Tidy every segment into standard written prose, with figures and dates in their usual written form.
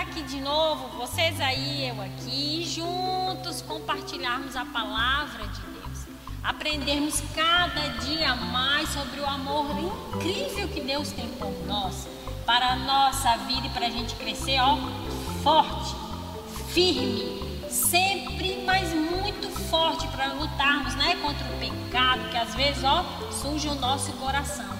estar aqui de novo, vocês aí, eu aqui, juntos compartilharmos a palavra de Deus, aprendermos cada dia mais sobre o amor incrível que Deus tem por nós, para a nossa vida e para a gente crescer, ó, forte, firme, sempre, mas muito forte para lutarmos, né, contra o pecado que às vezes, ó, surge o nosso coração.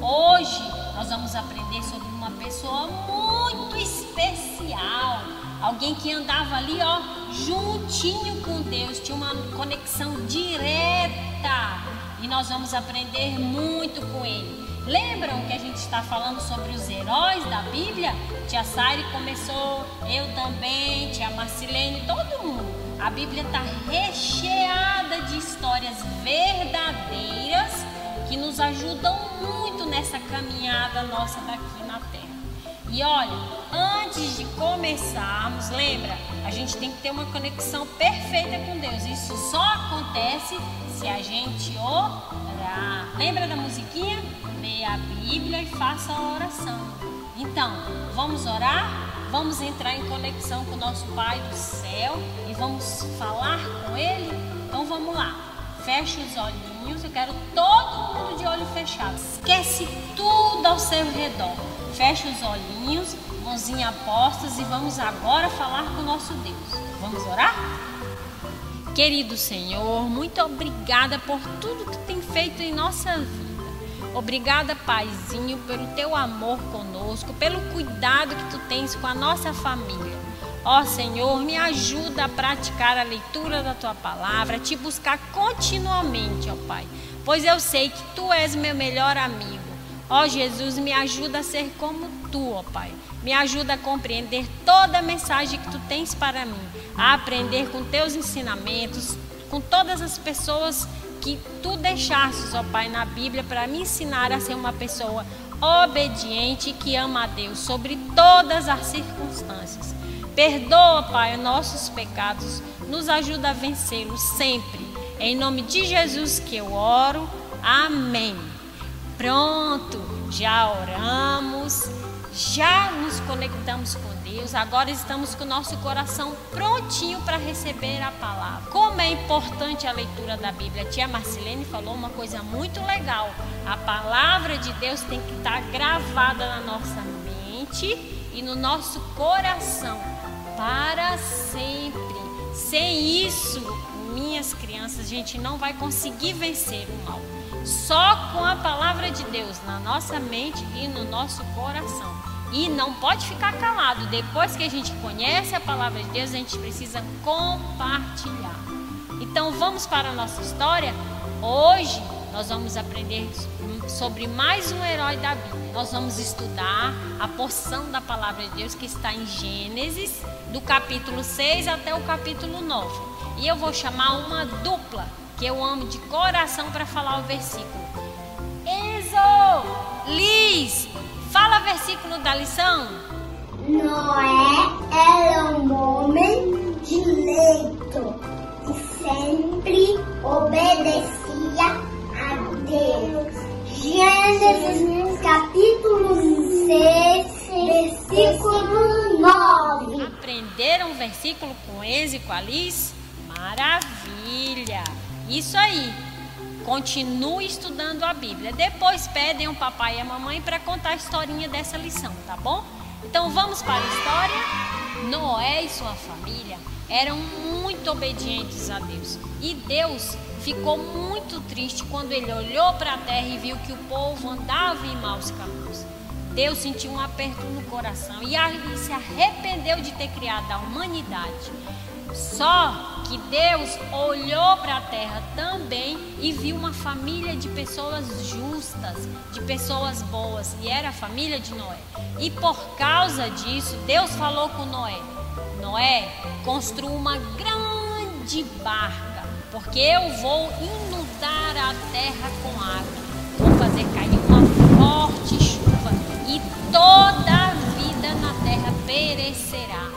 Hoje nós vamos aprender sobre uma pessoa muito especial, alguém que andava ali, ó, juntinho com Deus, tinha uma conexão direta e nós vamos aprender muito com ele. Lembram que a gente está falando sobre os heróis da Bíblia? Tia Sire começou, eu também, Tia Marcilene, todo mundo. A Bíblia está recheada de histórias verdadeiras que nos ajudam muito nessa caminhada nossa daqui na Terra. E olha, antes de começarmos, lembra, a gente tem que ter uma conexão perfeita com Deus. Isso só acontece se a gente orar. Lembra da musiquinha? Leia a Bíblia e faça a oração. Então, vamos orar? Vamos entrar em conexão com o nosso Pai do Céu e vamos falar com Ele? Então vamos lá, fecha os olhinhos, eu quero todo mundo de olho fechado. Esquece tudo ao seu redor, fecha os olhinhos, mãozinha postas e vamos agora falar com o nosso Deus. Vamos orar? Querido Senhor, muito obrigada por tudo que tem feito em nossa vida. Obrigada, Paizinho, pelo teu amor conosco, pelo cuidado que tu tens com a nossa família. Ó Senhor, me ajuda a praticar a leitura da tua palavra, a te buscar continuamente, ó Pai, pois eu sei que tu és meu melhor amigo. Ó Jesus, me ajuda a ser como tu, ó Pai. Me ajuda a compreender toda a mensagem que tu tens para mim, a aprender com teus ensinamentos, com todas as pessoas que tu deixastes, ó Pai, na Bíblia para me ensinar a ser uma pessoa obediente que ama a Deus sobre todas as circunstâncias. Perdoa, Pai, nossos pecados, nos ajuda a vencê-los sempre. Em nome de Jesus que eu oro, amém. Pronto, já oramos, já nos conectamos com Deus, agora estamos com o nosso coração prontinho para receber a palavra. Como é importante a leitura da Bíblia, a Tia Marcilene falou uma coisa muito legal, a palavra de Deus tem que estar gravada na nossa mente e no nosso coração, para sempre. Sem isso, minhas crianças, a gente não vai conseguir vencer o mal, só com a palavra de Deus na nossa mente e no nosso coração. E não pode ficar calado, depois que a gente conhece a palavra de Deus, a gente precisa compartilhar. Então vamos para a nossa história? Hoje nós vamos aprender sobre mais um herói da Bíblia. Nós vamos estudar a porção da palavra de Deus que está em Gênesis, do capítulo 6 até o capítulo 9. E eu vou chamar uma dupla, que eu amo de coração, para falar o versículo. Enzo, Liz, fala o versículo da lição. Noé era um homem direito e sempre obedecia a Deus. Gênesis capítulo 6, versículo 9. Aprenderam o versículo com Enzo e com a Liz? Maravilha! Isso aí! Continue estudando a Bíblia. Depois pedem o papai e a mamãe para contar a historinha dessa lição, tá bom? Então vamos para a história. Noé e sua família eram muito obedientes a Deus. E Deus ficou muito triste quando ele olhou para a terra e viu que o povo andava em maus caminhos. Deus sentiu um aperto no coração e se arrependeu de ter criado a humanidade. Só que Deus olhou para a terra também e viu uma família de pessoas justas, de pessoas boas, e era a família de Noé. E por causa disso, Deus falou com Noé: Noé, construa uma grande barca, porque eu vou inundar a terra com água. Vou fazer cair uma forte chuva e toda a vida na terra perecerá.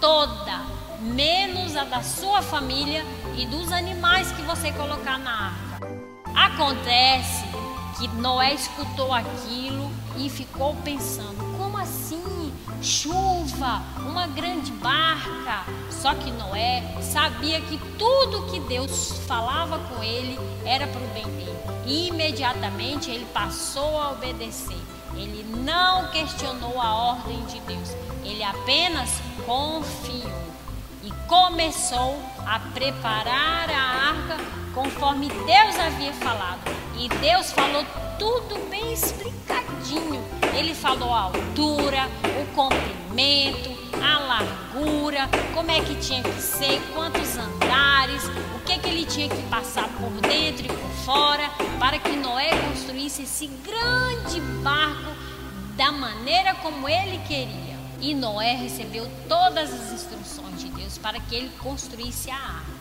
Toda, menos a da sua família e dos animais que você colocar na arca. Acontece que Noé escutou aquilo e ficou pensando: como assim? Chuva, ninfa, uma grande barca. Só que Noé sabia que tudo que Deus falava com ele era para o bem dele. E imediatamente ele passou a obedecer. Ele não questionou a ordem de Deus. Ele apenas confiou e começou a preparar a arca conforme Deus havia falado. E Deus falou tudo bem explicadinho. Ele falou a altura, o comprimento, a largura, como é que tinha que ser, quantos andares, o que ele tinha que passar por dentro e por fora para que Noé construísse esse grande barco da maneira como ele queria. E Noé recebeu todas as instruções de Deus para que ele construísse a arca.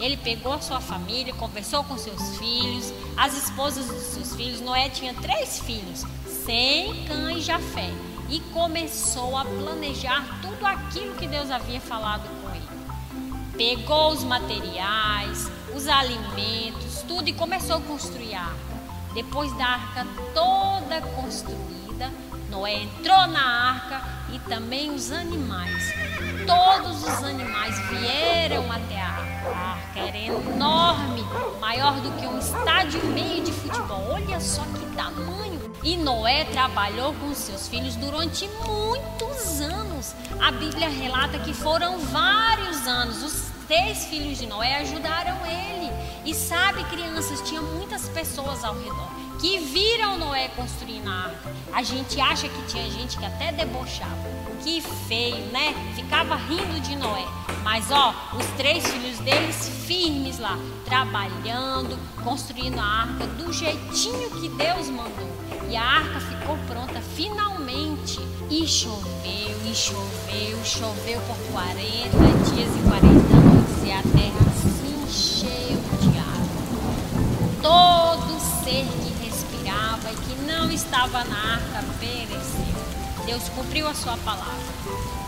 Ele pegou a sua família, conversou com seus filhos, as esposas dos seus filhos. Noé tinha 3 filhos, Sem, Cã e Jafé. E começou a planejar tudo aquilo que Deus havia falado com ele. Pegou os materiais, os alimentos, tudo, e começou a construir a arca. Depois da arca toda construída, Noé entrou na arca e também os animais. Todos os animais vieram até a arca. A arca era enorme, maior do que um estádio e meio de futebol. Olha só que tamanho! E Noé trabalhou com seus filhos durante muitos anos. A Bíblia relata que foram vários anos. Os 3 filhos de Noé ajudaram ele. E sabe, crianças, tinha muitas pessoas ao redor que viram Noé construindo a arca. A gente acha que tinha gente que até debochava. Que feio, né? Ficava rindo de Noé. Mas, ó, os 3 filhos deles firmes lá, trabalhando, construindo a arca do jeitinho que Deus mandou. E a arca ficou pronta finalmente. E choveu por 40 dias e 40 noites. E a terra se encheu de água. Todo ser que e que não estava na arca pereceu. Deus cumpriu a sua palavra.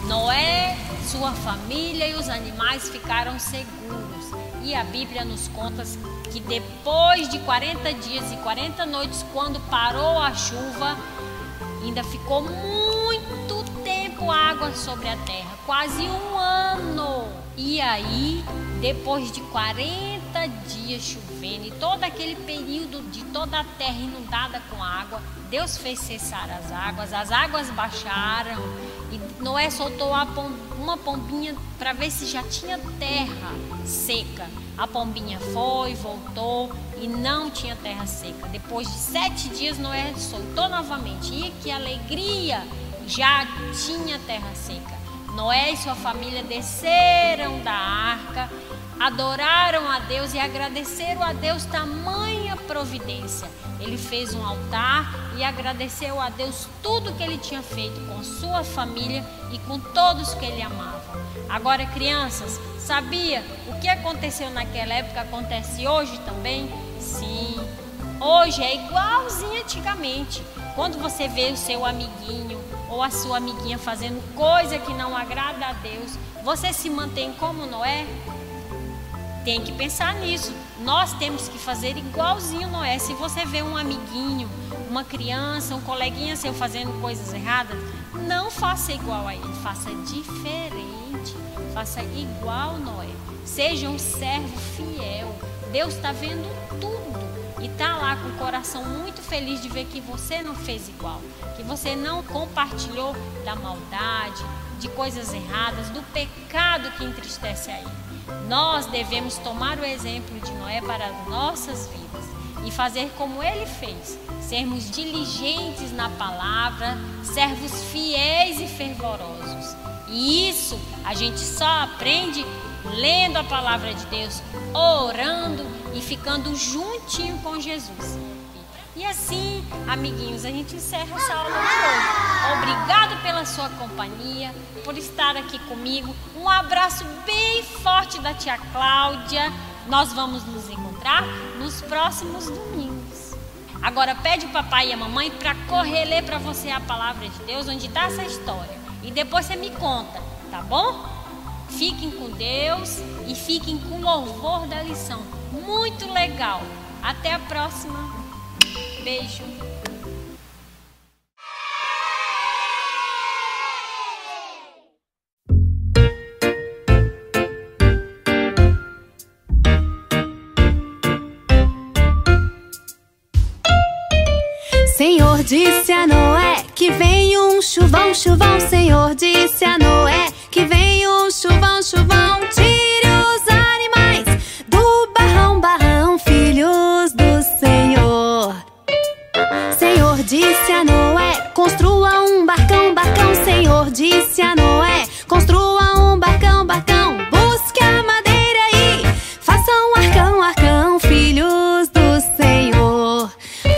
Noé, sua família e os animais ficaram seguros. E a Bíblia nos conta que depois de 40 dias e 40 noites, quando parou a chuva, ainda ficou muito tempo água sobre a terra, quase 1 ano. E aí, depois de 40 dias chovendo e todo aquele período de toda a terra inundada com água, Deus fez cessar as águas baixaram e Noé soltou uma pombinha para ver se já tinha terra seca. A pombinha foi, voltou e não tinha terra seca. Depois de 7 dias, Noé soltou novamente e que alegria, já tinha terra seca. Noé e sua família desceram da arca, adoraram a Deus e agradeceram a Deus tamanha providência. Ele fez um altar e agradeceu a Deus tudo que ele tinha feito com sua família e com todos que ele amava. Agora, crianças, sabia o que aconteceu naquela época acontece hoje também? Sim, hoje é igualzinho antigamente. Quando você vê o seu amiguinho ou a sua amiguinha fazendo coisa que não agrada a Deus, você se mantém como Noé? Tem que pensar nisso. Nós temos que fazer igualzinho Noé. Se você vê um amiguinho, uma criança, um coleguinha seu fazendo coisas erradas, não faça igual a ele, faça diferente, faça igual Noé. Seja um servo fiel. Deus está vendo tudo. E tá lá com o coração muito feliz de ver que você não fez igual, que você não compartilhou da maldade, de coisas erradas, do pecado que entristece a ele. Nós devemos tomar o exemplo de Noé para as nossas vidas e fazer como ele fez, sermos diligentes na palavra, servos fiéis e fervorosos. E isso a gente só aprende lendo a palavra de Deus, orando e ficando juntinho com Jesus. E assim, amiguinhos, a gente encerra essa aula de hoje. Obrigado pela sua companhia, por estar aqui comigo. Um abraço bem forte da tia Cláudia. Nós vamos nos encontrar nos próximos domingos. Agora pede o papai e a mamãe para correr ler para você a palavra de Deus, onde está essa história. E depois você me conta, tá bom? Fiquem com Deus e fiquem com o louvor da lição. Muito legal. Até a próxima. Beijo. disse a Noé que vem um chuvão, chuvão. O Senhor disse a Noé que vem um chuvão, chuvão. Tire os animais do barrão, barrão, filhos do Senhor. Senhor disse a Noé, construa um barcão, barcão. Senhor disse a Noé, construa um barcão, barcão. Busque a madeira e faça um arcão, arcão, filhos do Senhor.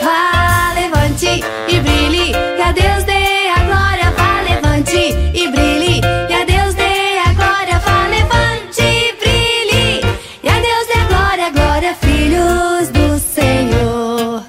Vá, levante e brilhe, e a Deus dê a glória. Vá, levante e brilhe, e a Deus dê a glória. Vá, levante e brilhe, e a Deus dê a glória, glória, filhos do Senhor.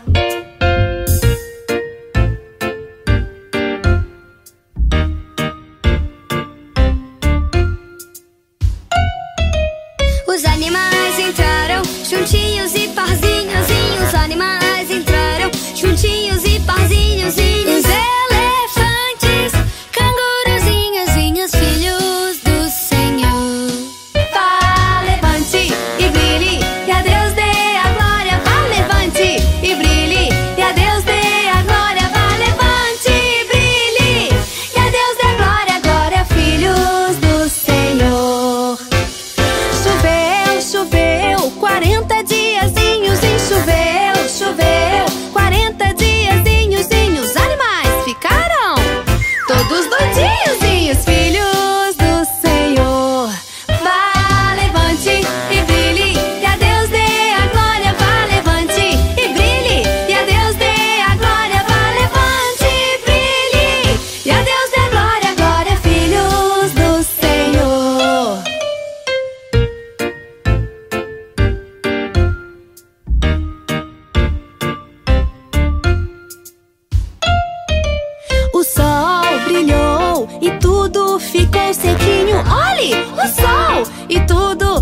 Os animais entraram juntinhos e parzinhos. E os animais entraram juntinhos e parzinhos. E os elefantes, canguruzinhos, filhos do Senhor. Vá, levante e brilhe, e a Deus dê a glória. Vá, levante e brilhe, e a Deus dê a glória. Vá, levante e brilhe, e a Deus dê a glória, glória, filhos do Senhor. Choveu, 40 diazinhos e choveu, 40 diazinhos e os animais ficaram todos doidinhos, filhos do Senhor. Vá, levante e brilhe, e a Deus dê a glória. Vá, levante e brilhe, e a Deus dê a glória. Vá, levante e brilhe, e a Deus dê a glória, glória, filhos do Senhor. O sol brilhou e tudo ficou sequinho. Olhe, o sol e tudo